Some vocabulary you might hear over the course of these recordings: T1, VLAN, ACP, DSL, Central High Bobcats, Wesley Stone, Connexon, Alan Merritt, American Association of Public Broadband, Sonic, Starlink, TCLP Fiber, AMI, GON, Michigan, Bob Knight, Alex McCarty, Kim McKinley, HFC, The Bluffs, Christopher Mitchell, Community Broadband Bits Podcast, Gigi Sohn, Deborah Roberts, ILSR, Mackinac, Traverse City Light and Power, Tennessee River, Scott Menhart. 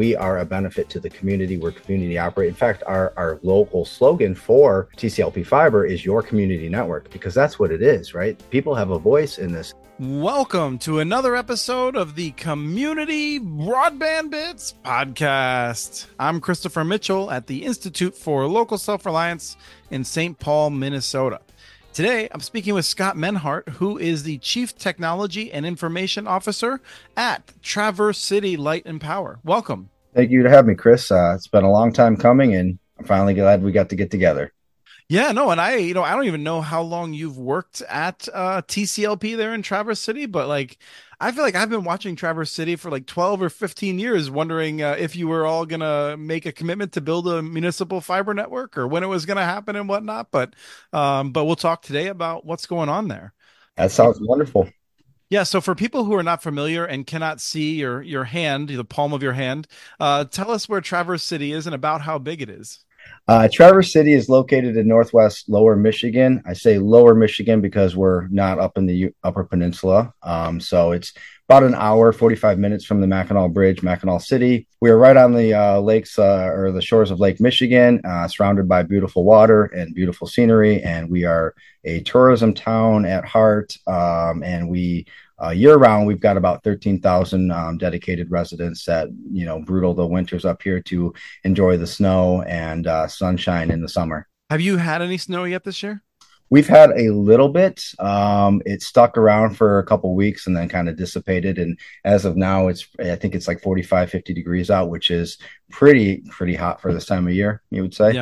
We are a benefit to the community. We're community operate. In fact, our local slogan for TCLP Fiber is your community network, because that's what it is, right? People have a voice in this. Welcome to another episode of the Community Broadband Bits Podcast. I'm Christopher Mitchell at the Institute for Local Self-Reliance in St. Paul, Minnesota. Today, I'm speaking with Scott Menhart, who is the Chief Technology and Information Officer at Traverse City Light and Power. Welcome. Thank you to have me, Chris. It's been a long time coming, and I'm finally glad we got to get together. Yeah, no, and I don't even know how long you've worked at TCLP there in Traverse City, but I feel like I've been watching Traverse City for 12 or 15 years, wondering if you were all going to make a commitment to build a municipal fiber network or when it was going to happen and whatnot. But we'll talk today about what's going on there. That sounds wonderful. Yeah. So for people who are not familiar and cannot see your hand, the palm of your hand, tell us where Traverse City is and about how big it is. Traverse City is located in northwest lower Michigan. I say lower Michigan because we're not up in the upper peninsula. So it's about an hour, 45 minutes from the Mackinac Bridge, Mackinac City. We are right on the lakes or the shores of Lake Michigan, surrounded by beautiful water and beautiful scenery. And we are a tourism town at heart. And we year round, we've got about 13,000 dedicated residents that, brutal the winters up here to enjoy the snow and sunshine in the summer. Have you had any snow yet this year? We've had a little bit. It stuck around for a couple of weeks and then kind of dissipated. And as of now, I think it's 45, 50 degrees out, which is pretty hot for this time of year, you would say.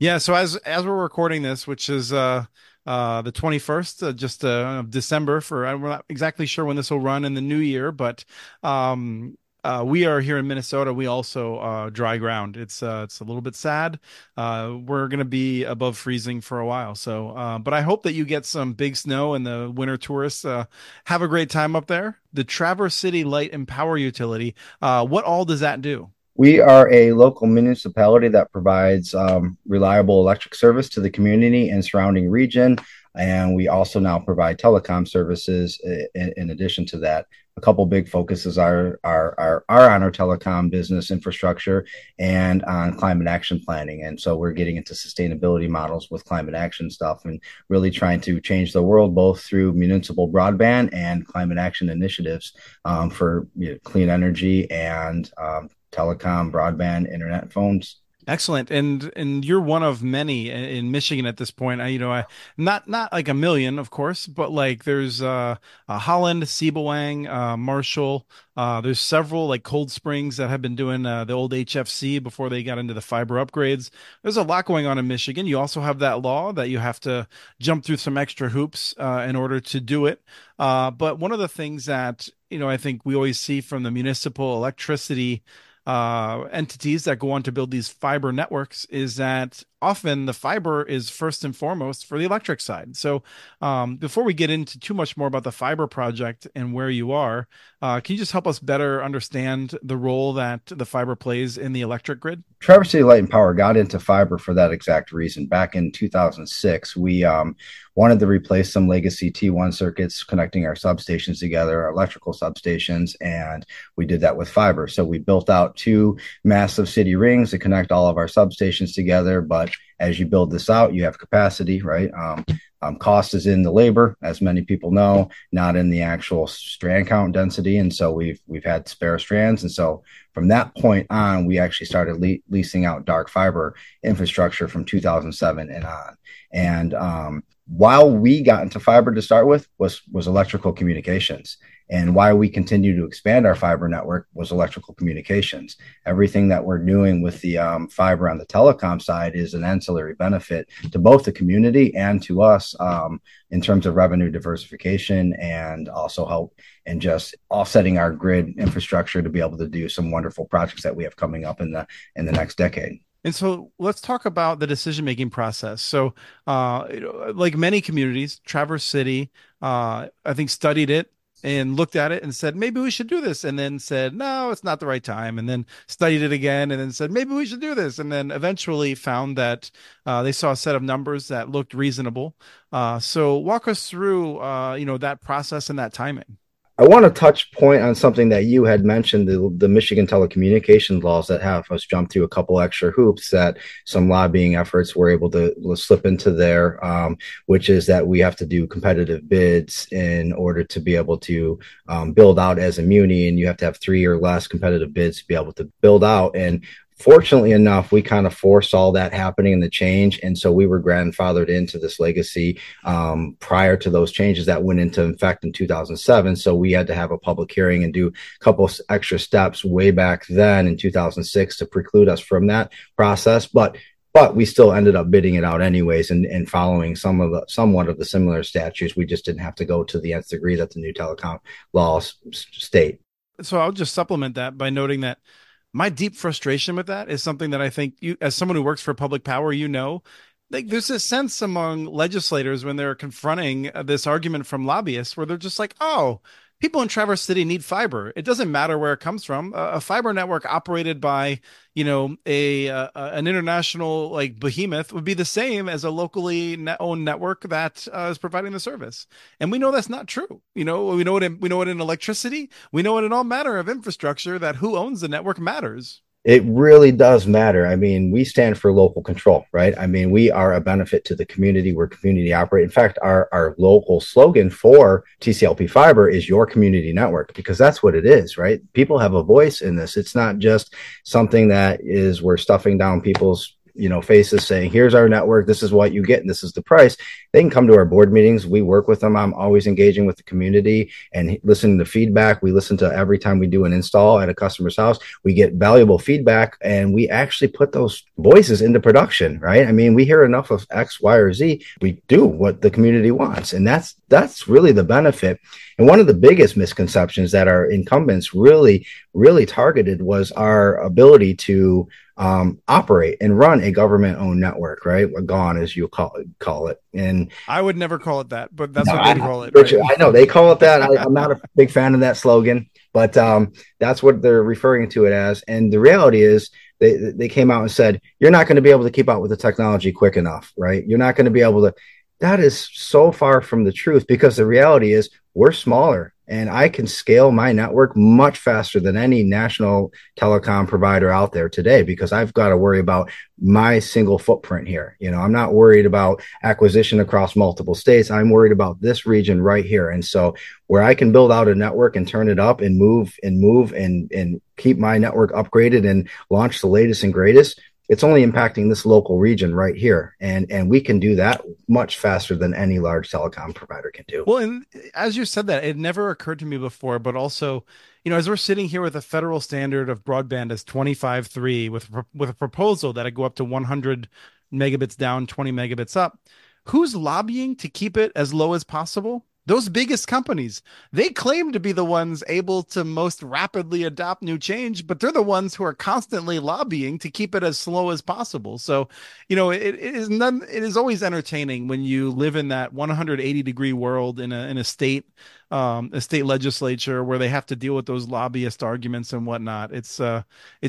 Yeah. So as we're recording this, which is the 21st, of December, I'm not exactly sure when this will run in the new year, but we are here in Minnesota. We also dry ground. It's a little bit sad. We're going to be above freezing for a while. So, but I hope that you get some big snow and the winter tourists have a great time up there. The Traverse City Light and Power Utility. What all does that do? We are a local municipality that provides reliable electric service to the community and surrounding region. And we also now provide telecom services in addition to that. A couple big focuses are on our telecom business infrastructure and on climate action planning. And so we're getting into sustainability models with climate action stuff and really trying to change the world, both through municipal broadband and climate action initiatives for clean energy and telecom, broadband, internet, phones. Excellent. And you're one of many in Michigan at this point. Not like a million, of course, but there's Holland, Sibawang, Marshall. There's several Cold Springs that have been doing the old HFC before they got into the fiber upgrades. There's a lot going on in Michigan. You also have that law that you have to jump through some extra hoops in order to do it. But one of the things that, I think we always see from the municipal electricity entities that go on to build these fiber networks is that often the fiber is first and foremost for the electric side. So before we get into too much more about the fiber project and where you are, can you just help us better understand the role that the fiber plays in the electric grid? Traverse City Light and Power got into fiber for that exact reason. Back in 2006, we wanted to replace some legacy T1 circuits connecting our substations together, our electrical substations, and we did that with fiber. So we built out two massive city rings to connect all of our substations together. But as you build this out, you have capacity, right? Cost is in the labor, as many people know, not in the actual strand count density. And so we've had spare strands. And so from that point on, we actually started leasing out dark fiber infrastructure from 2007 and on. And while we got into fiber to start with was electrical communications. And why we continue to expand our fiber network was electrical communications. Everything that we're doing with the fiber on the telecom side is an ancillary benefit to both the community and to us in terms of revenue diversification and also help in just offsetting our grid infrastructure to be able to do some wonderful projects that we have coming up in the next decade. And so let's talk about the decision-making process. So like many communities, Traverse City, I think, studied it and looked at it and said, maybe we should do this. And then said, no, it's not the right time. And then studied it again and then said, maybe we should do this. And then eventually found that they saw a set of numbers that looked reasonable. So walk us through, that process and that timing. I want to touch point on something that you had mentioned, the Michigan telecommunication laws that have us jump through a couple extra hoops that some lobbying efforts were able to slip into there, which is that we have to do competitive bids in order to be able to build out as a muni, and you have to have 3 or less competitive bids to be able to build out. And fortunately enough, we kind of foresaw that happening in the change. And so we were grandfathered into this legacy prior to those changes that went into effect in 2007. So we had to have a public hearing and do a couple extra steps way back then in 2006 to preclude us from that process. But we still ended up bidding it out anyways and following somewhat of the similar statutes. We just didn't have to go to the nth degree that the new telecom laws state. So I'll just supplement that by noting that my deep frustration with that is something that I think you, as someone who works for public power, you know, like there's a sense among legislators when they're confronting this argument from lobbyists where they're just like, oh, people in Traverse City need fiber. It doesn't matter where it comes from. A fiber network operated by, you know, an international like behemoth would be the same as a locally owned network that is providing the service. And we know that's not true. You know, we know it in electricity. We know it in all manner of infrastructure that who owns the network matters. It really does matter. I mean, we stand for local control, right? I mean, we are a benefit to the community. We're community operate. In fact, our local slogan for TCLP Fiber is your community network, because that's what it is, right? People have a voice in this. It's not just something that is we're stuffing down people's, you know, faces saying, here's our network, this is what you get, and this is the price. They can come to our board meetings. We work with them. I'm always engaging with the community and listening to feedback. We listen to every time we do an install at a customer's house. We get valuable feedback, and we actually put those voices into production, right? I mean, we hear enough of X, Y, or Z. We do what the community wants, and that's really the benefit. And one of the biggest misconceptions that our incumbents really, really targeted was our ability to operate and run a government-owned network, right? GON, as you call it. And I would never call it that, but that's what they call it. Right? I know they call it that. I'm not a big fan of that slogan, but that's what they're referring to it as. And the reality is, they came out and said, "You're not going to be able to keep up with the technology quick enough, right? You're not going to be able to." That is so far from the truth, because the reality is we're smaller. And I can scale my network much faster than any national telecom provider out there today, because I've got to worry about my single footprint here. You know, I'm not worried about acquisition across multiple states. I'm worried about this region right here. And so where I can build out a network and turn it up and move and keep my network upgraded and launch the latest and greatest, it's only impacting this local region right here. And we can do that much faster than any large telecom provider can do. Well, and as you said that, it never occurred to me before, but also, you know, as we're sitting here with a federal standard of broadband as 25.3 with a proposal that would go up to 100 megabits down, 20 megabits up, who's lobbying to keep it as low as possible? Those biggest companies, they claim to be the ones able to most rapidly adopt new change, but they're the ones who are constantly lobbying to keep it as slow as possible. So, you know, it is always entertaining when you live in that 180 degree world in a state, a state legislature where they have to deal with those lobbyist arguments and whatnot. It's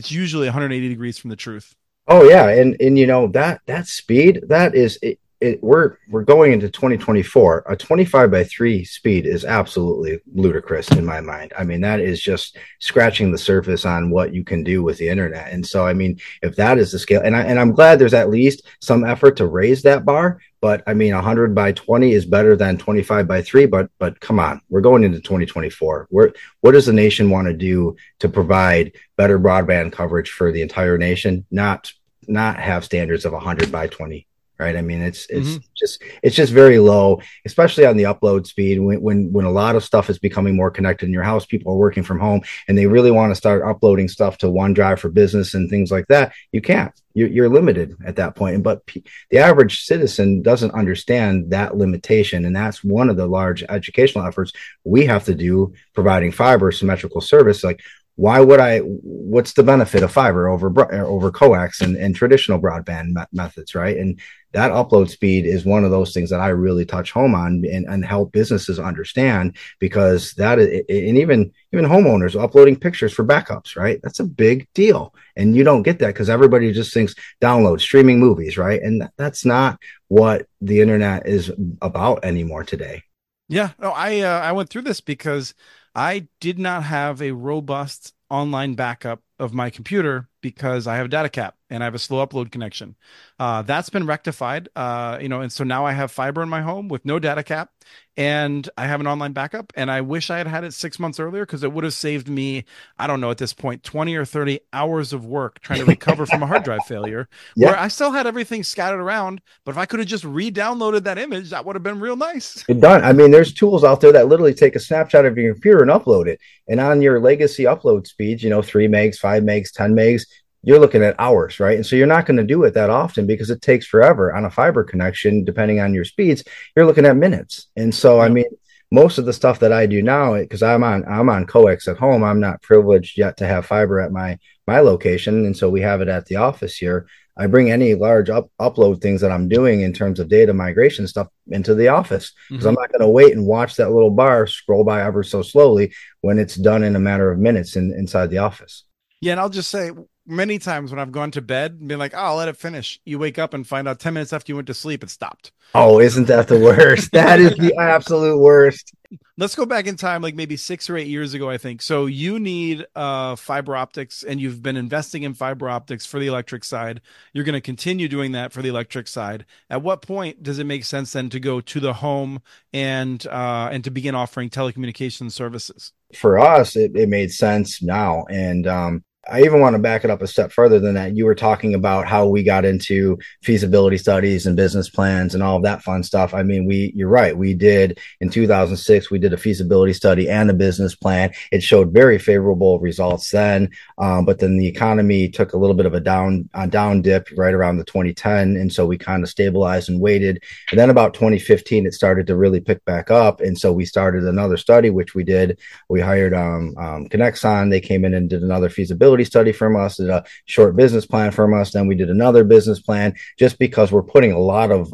usually 180 degrees from the truth. Oh yeah, and you know that speed, that is it. We're going into 2024. A 25.3 speed is absolutely ludicrous in my mind. I mean, that is just scratching the surface on what you can do with the internet. And so, I mean, if that is the scale, and I'm glad there's at least some effort to raise that bar. But I mean, 100 by 20 is better than 25.3. But come on, we're going into 2024. What does the nation want to do to provide better broadband coverage for the entire nation? Not have standards of 100 by 20. Right. I mean, it's just very low, especially on the upload speed. When a lot of stuff is becoming more connected in your house, people are working from home and they really want to start uploading stuff to OneDrive for Business and things like that. You can't. You're limited at that point. But the average citizen doesn't understand that limitation. And that's one of the large educational efforts we have to do, providing fiber symmetrical service. Like, why would I? What's the benefit of fiber over coax and traditional broadband methods, right? And that upload speed is one of those things that I really touch home on and help businesses understand, because that is, and even homeowners uploading pictures for backups, right? That's a big deal, and you don't get that because everybody just thinks download, streaming movies, right? And that's not what the internet is about anymore today. Yeah, no, I went through this because I did not have a robust online backup of my computer because I have a data cap and I have a slow upload connection. That's been rectified, and so now I have fiber in my home with no data cap and I have an online backup, and I wish I had had it 6 months earlier because it would have saved me, I don't know at this point, 20 or 30 hours of work trying to recover from a hard drive failure where I still had everything scattered around. But if I could have just re-downloaded that image, that would have been real nice. You're done. I mean, there's tools out there that literally take a snapshot of your computer and upload it. And on your legacy upload speeds, 3 megs, 5 megs, 10 megs, you're looking at hours, right? And so you're not going to do it that often because it takes forever on a fiber connection. Depending on your speeds, you're looking at minutes. And so, I mean, most of the stuff that I do now, because I'm on coax at home, I'm not privileged yet to have fiber at my location. And so we have it at the office here. I bring any large upload things that I'm doing in terms of data migration stuff into the office because I'm not going to wait and watch that little bar scroll by ever so slowly when it's done in a matter of minutes inside the office. Yeah. And I'll just say, many times when I've gone to bed and been like, oh, I'll let it finish, you wake up and find out 10 minutes after you went to sleep, it stopped. Oh, isn't that the worst? That is the absolute worst. Let's go back in time, like maybe 6 or 8 years ago, I think. So you need fiber optics, and you've been investing in fiber optics for the electric side. You're going to continue doing that for the electric side. At what point does it make sense then to go to the home and to begin offering telecommunications services? For us, it made sense now. And, I even want to back it up a step further than that. You were talking about how we got into feasibility studies and business plans and all of that fun stuff. I mean, you're right. We did in 2006, we did a feasibility study and a business plan. It showed very favorable results then. But then the economy took a little bit of a down dip right around the 2010. And so we kind of stabilized and waited. And then about 2015, it started to really pick back up. And so we started another study, which we did. We hired Connexon. They came in and did another feasibility study from us, did a short business plan from us, then we did another business plan, just because we're putting a lot of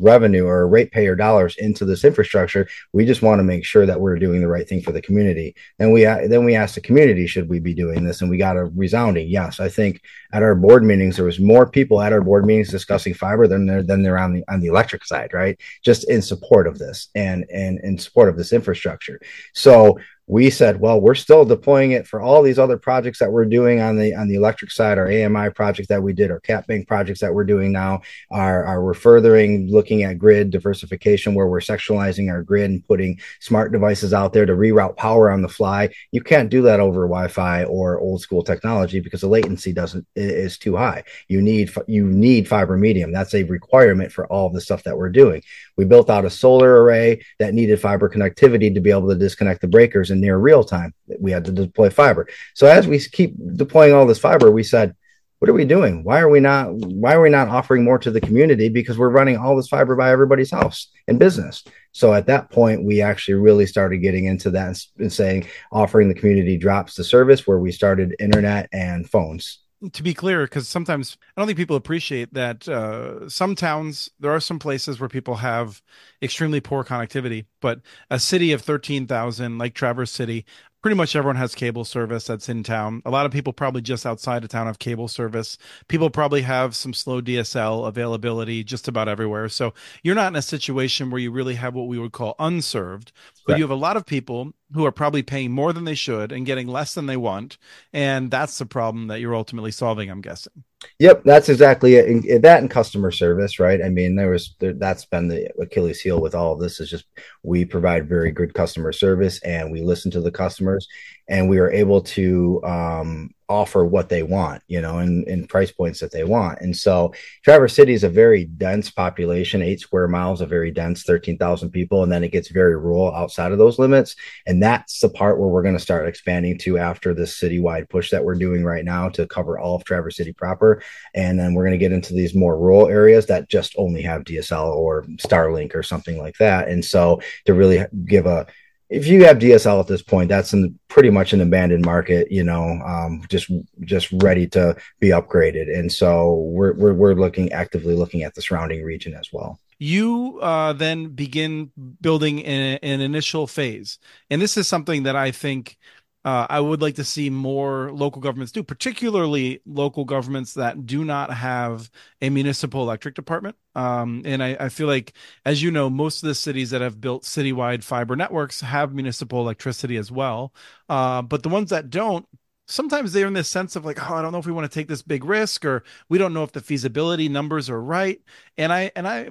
revenue or ratepayer dollars into this infrastructure. We just want to make sure that we're doing the right thing for the community. And then we asked the community, should we be doing this? And we got a resounding yes. I think at our board meetings, there was more people at our board meetings discussing fiber than there on the electric side, right? Just in support of this and in support of this infrastructure. So we said, well, we're still deploying it for all these other projects that we're doing on the electric side, our AMI project that we did, our cap bank projects that we're doing now, we're furthering looking at grid diversification where we're sectionalizing our grid and putting smart devices out there to reroute power on the fly. You can't do that over Wi-Fi or old school technology because the latency is too high. You need fiber medium. That's a requirement for all the stuff that we're doing. We built out a solar array that needed fiber connectivity to be able to disconnect the breakers in near real time. We had to deploy fiber. So as we keep deploying all this fiber, we said, what are we doing? Why are we not offering more to the community? Because we're running all this fiber by everybody's house and business. So at that point, we actually really started getting into that and saying, offering the community drops to service, where we started internet and phones. To be clear, because sometimes I don't think people appreciate that some towns, there are some places where people have extremely poor connectivity, but a city of 13,000 like Traverse City, pretty much everyone has cable service that's in town. A lot of people probably just outside of town have cable service. People probably have some slow DSL availability just about everywhere. So you're not in a situation where you really have what we would call unserved, but you have a lot of people who are probably paying more than they should and getting less than they want. And that's the problem that you're ultimately solving, I'm guessing. Yep, that's exactly it. And that and customer service, right? I mean, that's been the Achilles heel with all of this, is just we provide very good customer service and we listen to the customers and we are able to offer what they want, and price points that they want. And so Traverse City is a very dense population, 8 square miles, a very dense 13,000 people. And then it gets very rural outside of those limits. And that's the part where we're going to start expanding to after this citywide push that we're doing right now to cover all of Traverse City proper. And then we're going to get into these more rural areas that just only have DSL or Starlink or something like that. And so to really give if you have DSL at this point, that's pretty much an abandoned market, just ready to be upgraded. And so we're actively looking at the surrounding region as well. You then begin building an initial phase. And this is something that I think I would like to see more local governments do, particularly local governments that do not have a municipal electric department. And I feel like, as you know, most of the cities that have built citywide fiber networks have municipal electricity as well. But the ones that don't, sometimes they're in this sense of like, oh, I don't know if we want to take this big risk, or we don't know if the feasibility numbers are right. And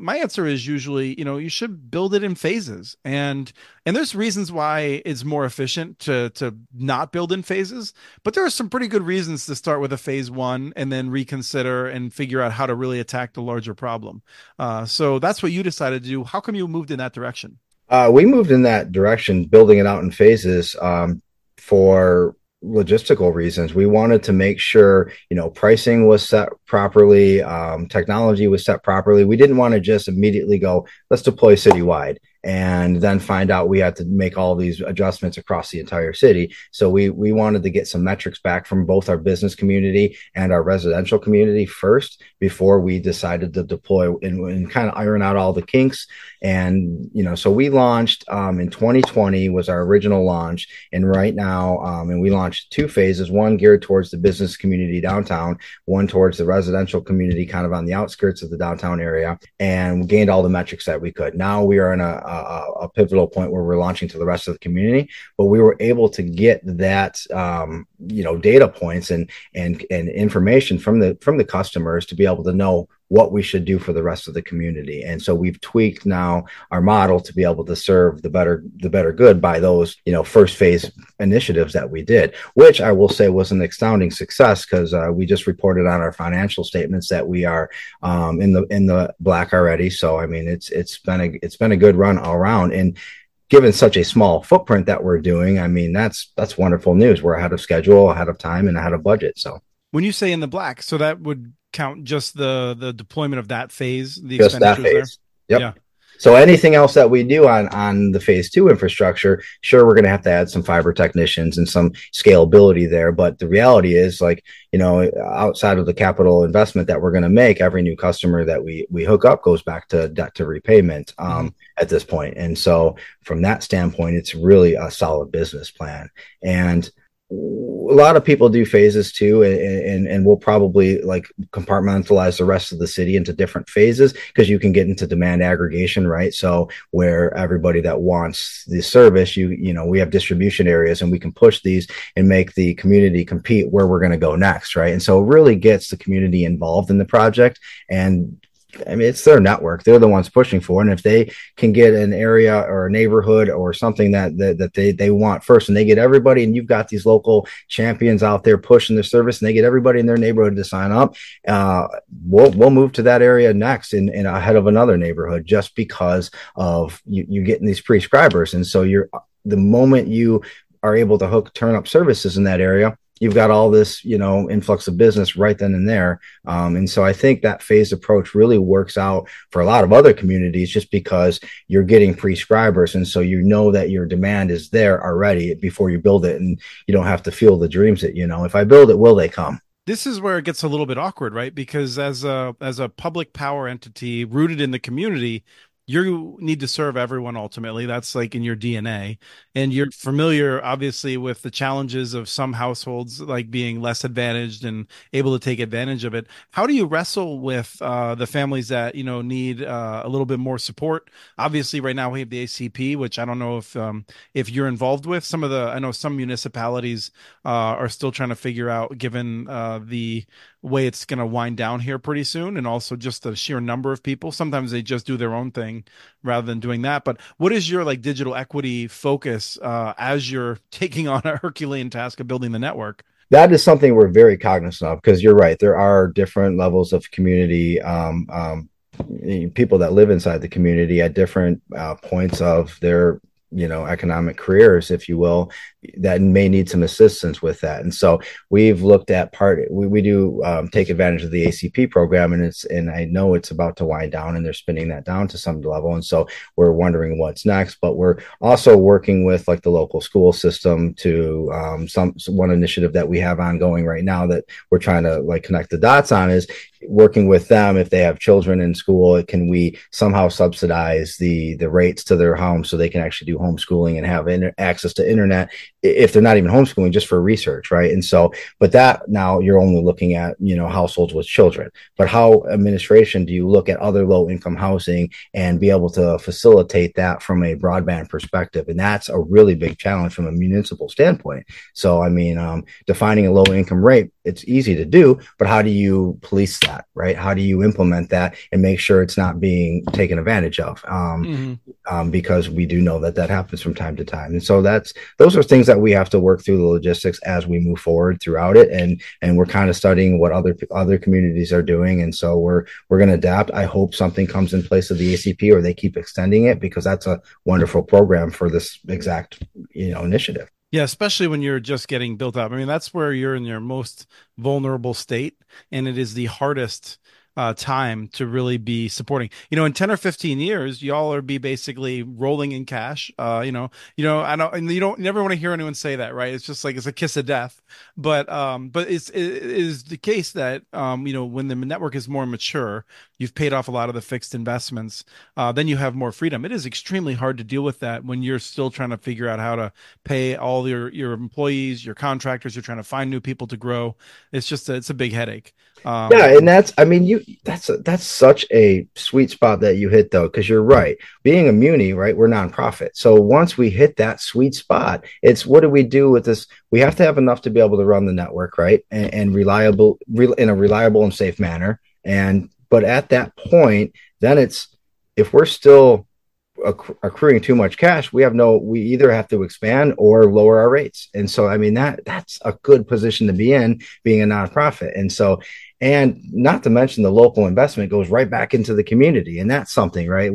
my answer is usually, you know, you should build it in phases. And there's reasons why it's more efficient to not build in phases, but there are some pretty good reasons to start with a phase one and then reconsider and figure out how to really attack the larger problem. So that's what you decided to do. How come you moved in that direction? We moved in that direction, building it out in phases, for logistical reasons. We wanted to make sure, you know, pricing was set properly, technology was set properly. We didn't want to just immediately go, let's deploy citywide, and then find out we had to make all these adjustments across the entire city. So we wanted to get some metrics back from both our business community and our residential community first, before we decided to deploy and kind of iron out all the kinks. And, you know, so we launched in 2020 was our original launch. And right now, and we launched two phases, one geared towards the business community downtown, one towards the residential community kind of on the outskirts of the downtown area, and we gained all the metrics that we could. Now we are in a pivotal point where we're launching to the rest of the community, but we were able to get that, you know, data points and information from the customers to be able to know what we should do for the rest of the community. And so we've tweaked now our model to be able to serve the better good by those, you know, first phase initiatives that we did, which I will say was an astounding success, because we just reported on our financial statements that we are in the black already. So, I mean, it's been a good run all around. And given such a small footprint that we're doing, I mean, that's wonderful news. We're ahead of schedule, ahead of time, and ahead of budget. So when you say in the black, so that would count just the deployment of that phase, the just that phase there? Yep. Yeah. So anything else that we do on the phase two infrastructure, sure, we're going to have to add some fiber technicians and some scalability there. But the reality is, like, you know, outside of the capital investment that we're going to make, every new customer that we hook up goes back to debt to repayment at this point. And so from that standpoint, it's really a solid business plan. And a lot of people do phases too, and we'll probably like compartmentalize the rest of the city into different phases, because you can get into demand aggregation, right? So where everybody that wants the service, you know, we have distribution areas, and we can push these and make the community compete where we're going to go next, right? And so it really gets the community involved in the project, and I mean, it's their network. They're the ones pushing for it. And if they can get an area or a neighborhood or something that they want first, and they get everybody, and you've got these local champions out there pushing their service, and they get everybody in their neighborhood to sign up, we'll move to that area next and ahead of another neighborhood, just because of you getting these prescribers. And so the moment you are able to turn up services in that area, you've got all this, you know, influx of business right then and there. And so I think that phased approach really works out for a lot of other communities, just because you're getting prescribers. And so, you know, that your demand is there already before you build it, and you don't have to feel the dreams that, you know, if I build it, will they come? This is where it gets a little bit awkward, right? Because as a public power entity rooted in the community, you need to serve everyone ultimately. That's like in your DNA. And you're familiar, obviously, with the challenges of some households, like being less advantaged and able to take advantage of it. How do you wrestle with the families that, you know, need a little bit more support? Obviously, right now we have the ACP, which I don't know if you're involved with. I know some municipalities are still trying to figure out, given the way it's going to wind down here pretty soon, and also just the sheer number of people. Sometimes they just do their own thing rather than doing that. But what is your, like, digital equity focus as you're taking on a Herculean task of building the network? That is something we're very cognizant of, because you're right, there are different levels of community, people that live inside the community at different points of their, you know, economic careers, if you will, that may need some assistance with that. And so we've looked at we do take advantage of the ACP program, and I know it's about to wind down, and they're spinning that down to some level. And so we're wondering what's next, but we're also working with, like, the local school system to one initiative that we have ongoing right now that we're trying to, like, connect the dots on is, working with them, if they have children in school, can we somehow subsidize the rates to their home so they can actually do homeschooling and have access to internet if they're not even homeschooling, just for research, right? And so, but that now you're only looking at, you know, households with children. But how administration do you look at other low income housing and be able to facilitate that from a broadband perspective? And that's a really big challenge from a municipal standpoint. So, I mean, defining a low income rate, it's easy to do, but how do you police that, right? How do you implement that and make sure it's not being taken advantage of? Because we do know that that happens from time to time. And so those are things that we have to work through the logistics as we move forward throughout it. And we're kind of studying what other communities are doing. And so we're going to adapt. I hope something comes in place of the ACP, or they keep extending it, because that's a wonderful program for this exact, you know, initiative. Yeah, especially when you're just getting built up. I mean, that's where you're in your most vulnerable state, and it is the hardest time to really be supporting. You know, in 10 or 15 years, y'all are be basically rolling in cash. You never want to hear anyone say that, right? It's just like, it's a kiss of death. But it is the case that, when the network is more mature, you've paid off a lot of the fixed investments, then you have more freedom. It is extremely hard to deal with that when you're still trying to figure out how to pay all your employees, your contractors, you're trying to find new people to grow. It's just, it's a big headache. And that's such a sweet spot that you hit, though, because you're right. Being a muni, right, we're nonprofit. So once we hit that sweet spot, it's what do we do with this? We have to have enough to be able to run the network, right, and reliable and safe manner. But at that point, then it's, if we're still accruing too much cash, we either have to expand or lower our rates. And so, I mean, that's a good position to be in, being a nonprofit. And so, and not to mention the local investment goes right back into the community. And that's something, right?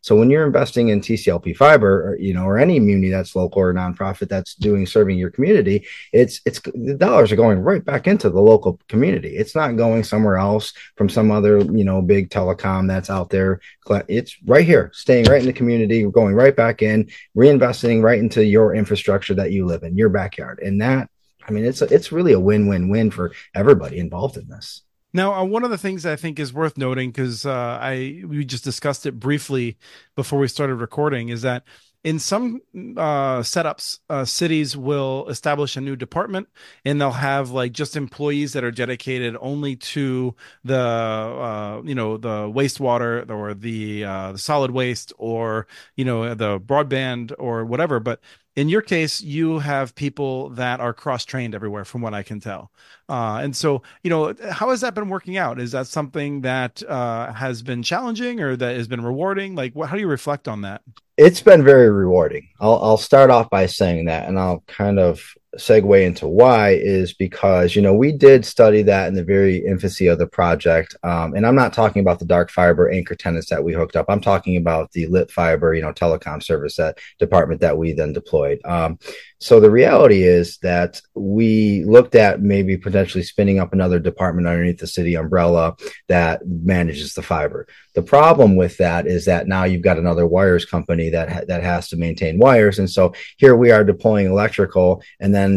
So when you're investing in TCLP Fiber, or any muni that's local or nonprofit that's serving your community, it's the dollars are going right back into the local community. It's not going somewhere else from some other, big telecom that's out there. It's right here, staying right in the community, going right back in, reinvesting right into your infrastructure that you live in, your backyard. And that, I mean, it's really a win-win-win for everybody involved in this. Now, one of the things I think is worth noting, because we just discussed it briefly before we started recording, is that in some setups, cities will establish a new department, and they'll have like just employees that are dedicated only to the, the wastewater or the solid waste or, the broadband or whatever. But in your case, you have people that are cross-trained everywhere, from what I can tell. And so, how has that been working out? Is that something that has been challenging, or that has been rewarding? Like, how do you reflect on that? It's been very rewarding. I'll start off by saying that, and I'll kind of segue into why, is because, we did study that in the very infancy of the project. And I'm not talking about the dark fiber anchor tenants that we hooked up. I'm talking about the lit fiber, telecom service department that we then deployed. So the reality is that we looked at maybe potentially spinning up another department underneath the city umbrella that manages the fiber. The problem with that is that now you've got another wires company that has to maintain wires. And so here we are deploying electrical, and then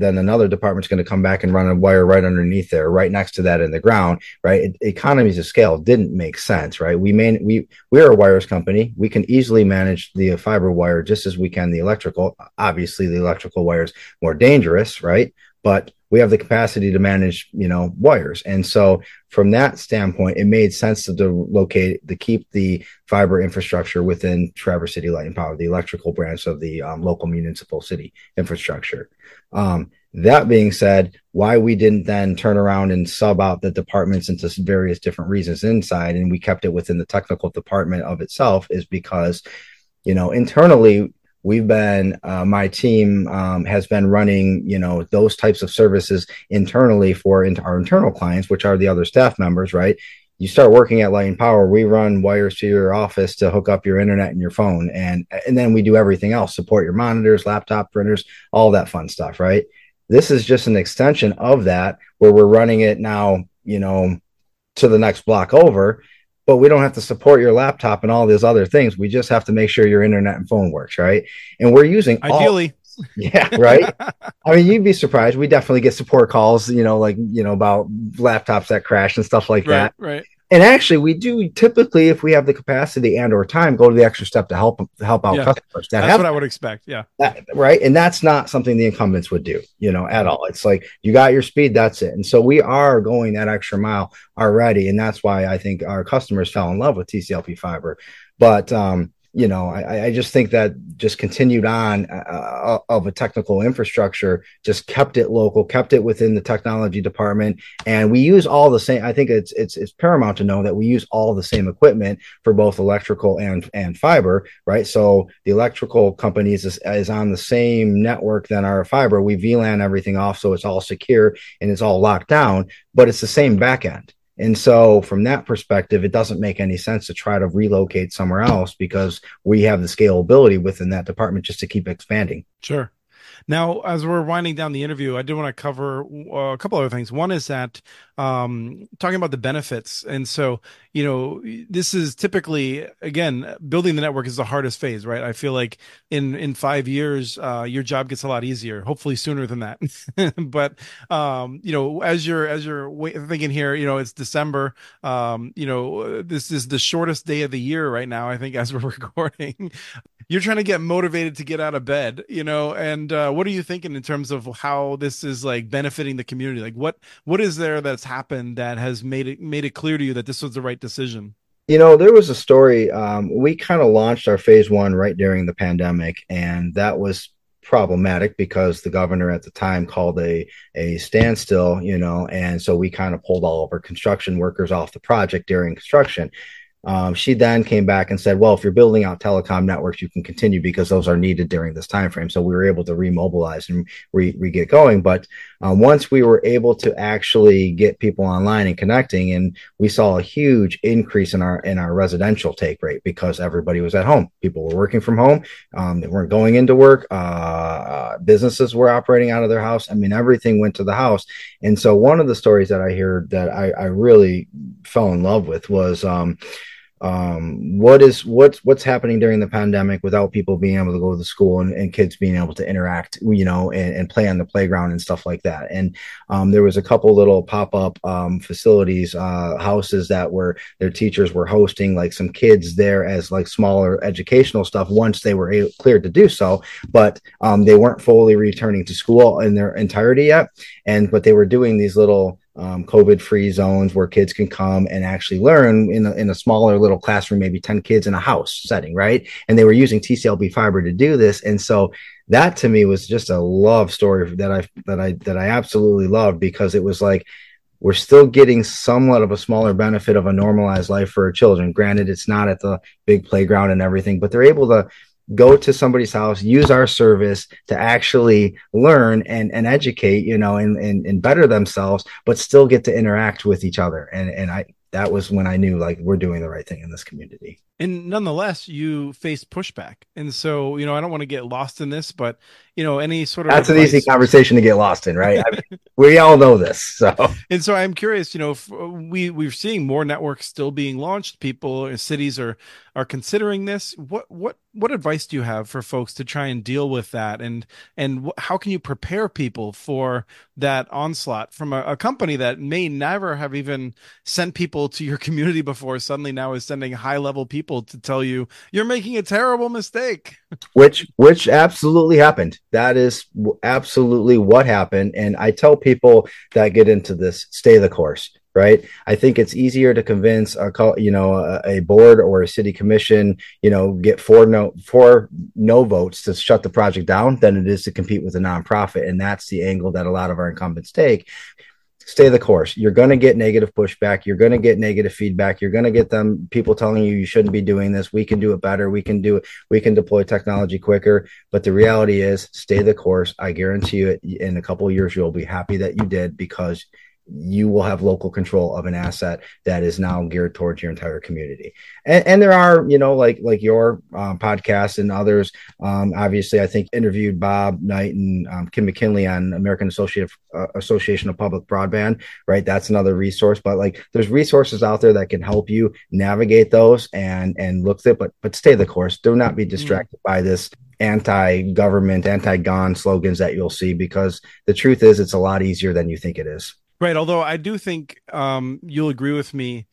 another department's going to come back and run a wire right underneath there, right next to that in the ground, right? Economies of scale didn't make sense, right? We're a wires company. We can easily manage the fiber wire just as we can the electrical. Obviously, the electrical wire is more dangerous, right? But we have the capacity to manage, wires. And so from that standpoint, it made sense to keep the fiber infrastructure within Traverse City Light and Power, the electrical branch of the local municipal city infrastructure. That being said, why we didn't then turn around and sub out the departments into various different reasons inside, and we kept it within the technical department of itself, is because, internally, we've been, my team has been running, those types of services internally for our internal clients, which are the other staff members, right? You start working at Light and Power, we run wires to your office to hook up your internet and your phone. And then we do everything else, support your monitors, laptop printers, all that fun stuff, right? This is just an extension of that, where we're running it now, to the next block over. But we don't have to support your laptop and all these other things. We just have to make sure your internet and phone works, right? And we're using ideally. Yeah, right. I mean, you'd be surprised. We definitely get support calls, about laptops that crash and stuff like that. Right. And actually, we do typically, if we have the capacity and or time, go to the extra step to help out customers. That's what I would expect. Yeah. Right. And that's not something the incumbents would do, at all. It's like, you got your speed, that's it. And so we are going that extra mile already. And that's why I think our customers fell in love with TCLP Fiber. But, I just think that just continued on of a technical infrastructure, just kept it local, kept it within the technology department. And we use all the same. I think it's paramount to know that we use all the same equipment for both electrical and fiber. Right. So the electrical companies is on the same network than our fiber. We VLAN everything off. So it's all secure and it's all locked down, but it's the same back end. And so from that perspective, it doesn't make any sense to try to relocate somewhere else because we have the scalability within that department just to keep expanding. Sure. Now, as we're winding down the interview, I do want to cover a couple other things. One is that talking about the benefits. And so, this is typically, again, building the network is the hardest phase, right? I feel like in 5 years, your job gets a lot easier, hopefully sooner than that. But, as you're thinking here, it's December, this is the shortest day of the year right now, I think, as we're recording. You're trying to get motivated to get out of bed, and what are you thinking in terms of how this is like benefiting the community? Like what is there that's happened that has made it clear to you that this was the right decision? There was a story. We kind of launched our phase one right during the pandemic, and that was problematic because the governor at the time called a standstill, and so we kind of pulled all of our construction workers off the project during construction. She then came back and said, well, if you're building out telecom networks, you can continue because those are needed during this time frame. So we were able to remobilize and we get going. But once we were able to actually get people online and connecting, and we saw a huge increase in our residential take rate because everybody was at home. People were working from home. They weren't going into work. Businesses were operating out of their house. I mean, everything went to the house. And so one of the stories that I heard that I really fell in love with was, what's happening during the pandemic without people being able to go to school and kids being able to interact, and play on the playground and stuff like that. And there was a couple little pop-up facilities, houses that were their teachers were hosting like some kids there as like smaller educational stuff once they were cleared to do so, but they weren't fully returning to school in their entirety yet. But they were doing these little COVID-free zones where kids can come and actually learn in a smaller little classroom, maybe 10 kids in a house setting, right? And they were using TCLP Fiber to do this. And so that to me was just a love story that I absolutely loved, because it was like, we're still getting somewhat of a smaller benefit of a normalized life for our children. Granted, it's not at the big playground and everything, but they're able to go to somebody's house, use our service to actually learn and educate, and better themselves, but still get to interact with each other. And that was when I knew, like, we're doing the right thing in this community. And nonetheless, you face pushback. And so, I don't want to get lost in this, but, any sort of... That's advice. An easy conversation to get lost in, right? I mean, we all know this. And so I'm curious, if we're seeing more networks still being launched. People and cities are considering this. What advice do you have for folks to try and deal with that? And how can you prepare people for that onslaught from a company that may never have even sent people to your community before, suddenly now is sending high-level people to tell you you're making a terrible mistake? Which absolutely happened. That is absolutely what happened. And I tell people that get into this, stay the course. Right. I think it's easier to convince a board or a city commission, get four no votes to shut the project down than it is to compete with a nonprofit. And that's the angle that a lot of our incumbents take. Stay the course. You're going to get negative pushback. You're going to get negative feedback. You're going to get people telling you shouldn't be doing this. We can do it better. We can do it. We can deploy technology quicker. But the reality is, stay the course. I guarantee you, in a couple of years, you'll be happy that you did, because you will have local control of an asset that is now geared towards your entire community. And there are, like your podcast and others. Obviously, I think interviewed Bob Knight and Kim McKinley on American Association of Public Broadband, right? That's another resource. But like, there's resources out there that can help you navigate those and look at it, but stay the course. Do not be distracted by this anti-government, anti-gun slogans that you'll see, because the truth is it's a lot easier than you think it is. Right. Although I do think you'll agree with me.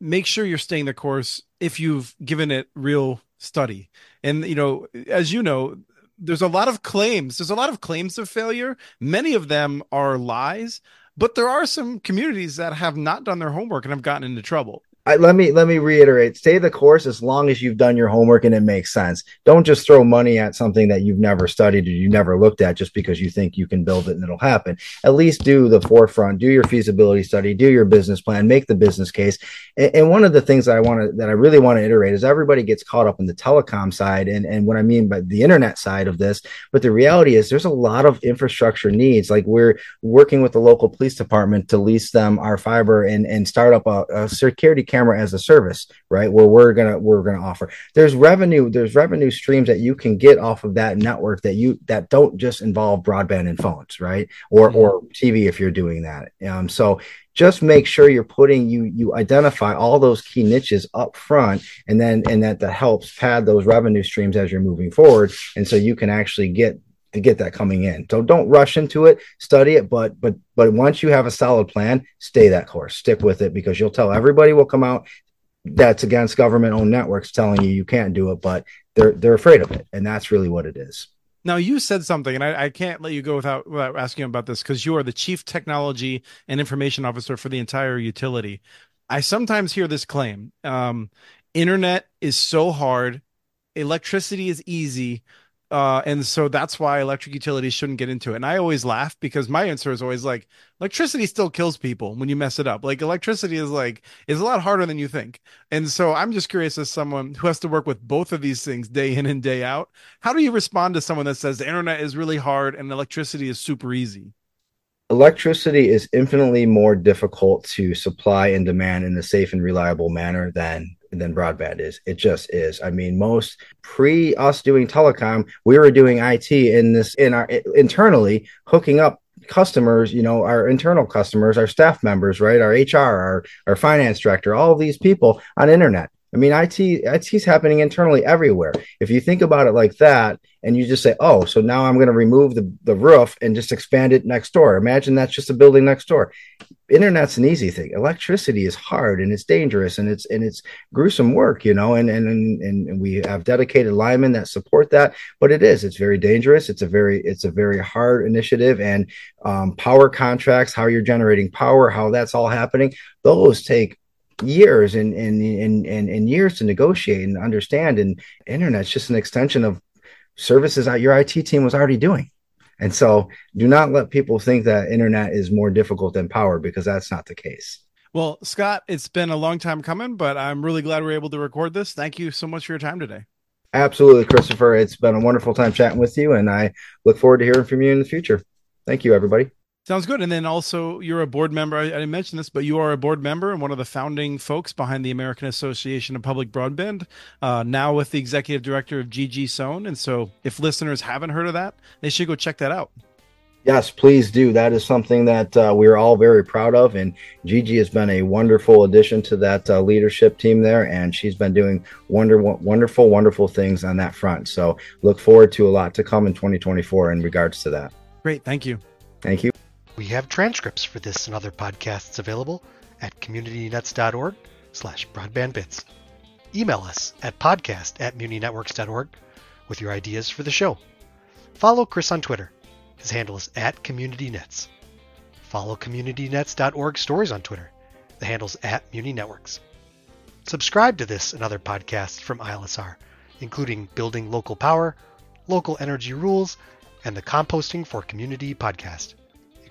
Make sure you're staying the course if you've given it real study. And, you know, as you know, there's a lot of claims. There's a lot of claims of failure. Many of them are lies, but there are some communities that have not done their homework and have gotten into trouble. Let me reiterate, stay the course as long as you've done your homework and it makes sense. Don't just throw money at something that you've never studied or you've never looked at just because you think you can build it and it'll happen. At least do the forefront, do your feasibility study, do your business plan, make the business case. And one of the things that I really want to iterate is everybody gets caught up in the telecom side and what I mean by the internet side of this. But the reality is there's a lot of infrastructure needs. Like we're working with the local police department to lease them our fiber and start up a security camera as a service, right? Where we're gonna offer. There's revenue streams that you can get off of that network that don't just involve broadband and phones, right? Or TV if you're doing that. So just make sure you identify all those key niches up front, and that helps pad those revenue streams as you're moving forward, and so you can actually get that coming in. So don't rush into it, study it, but once you have a solid plan, stay that course, stick with it, because you'll tell everybody will come out that's against government-owned networks telling you can't do it, but they're afraid of it. And that's really what it is. Now, you said something, and I can't let you go without asking about this, because you are the Chief Technology and Information Officer for the entire utility. I sometimes hear this claim, internet is so hard, electricity is easy, and so that's why electric utilities shouldn't get into it. And I always laugh, because my answer is always like, electricity still kills people when you mess it up. Like electricity is a lot harder than you think. And so I'm just curious, as someone who has to work with both of these things day in and day out, how do you respond to someone that says the internet is really hard and electricity is super easy? Electricity is infinitely more difficult to supply and demand in a safe and reliable manner than broadband is. It just is. I mean, most pre us doing telecom, we were doing IT internally, hooking up customers, you know, our internal customers, our staff members, right? Our HR, our finance director, all of these people on internet. I mean, IT is happening internally everywhere. If you think about it like that, and you just say, oh, so now I'm going to remove the roof and just expand it next door. Imagine that's just a building next door. Internet's an easy thing. Electricity is hard, and it's dangerous, and it's gruesome work, you know, and we have dedicated linemen that support that, but it's very dangerous. It's a very hard initiative, and power contracts, how you're generating power, how that's all happening. Those take years and years to negotiate and understand, and internet's just an extension of services that your IT team was already doing. And so do not let people think that internet is more difficult than power, because that's not the case. Well, Scott, it's been a long time coming, but I'm really glad we're able to record this. Thank you so much for your time today. Absolutely, Christopher. It's been a wonderful time chatting with you, and I look forward to hearing from you in the future. Thank you, everybody. Sounds good. And then also, you're a board member. I didn't mention this, but you are a board member and one of the founding folks behind the American Association of Public Broadband, now with the executive director of Gigi Sohn. And so if listeners haven't heard of that, they should go check that out. Yes, please do. That is something that we're all very proud of. And Gigi has been a wonderful addition to that leadership team there. And she's been doing wonderful, wonderful things on that front. So look forward to a lot to come in 2024 in regards to that. Great. Thank you. Thank you. We have transcripts for this and other podcasts available at communitynuts.org/broadbandbits. Email us at podcast@muninetworks.org with your ideas for the show. Follow Chris on Twitter. His handle is @communitynuts. Follow communitynuts.org stories on Twitter. The handle's @muninetworks. Subscribe to this and other podcasts from ILSR, including Building Local Power, Local Energy Rules, and the Composting for Community podcast. You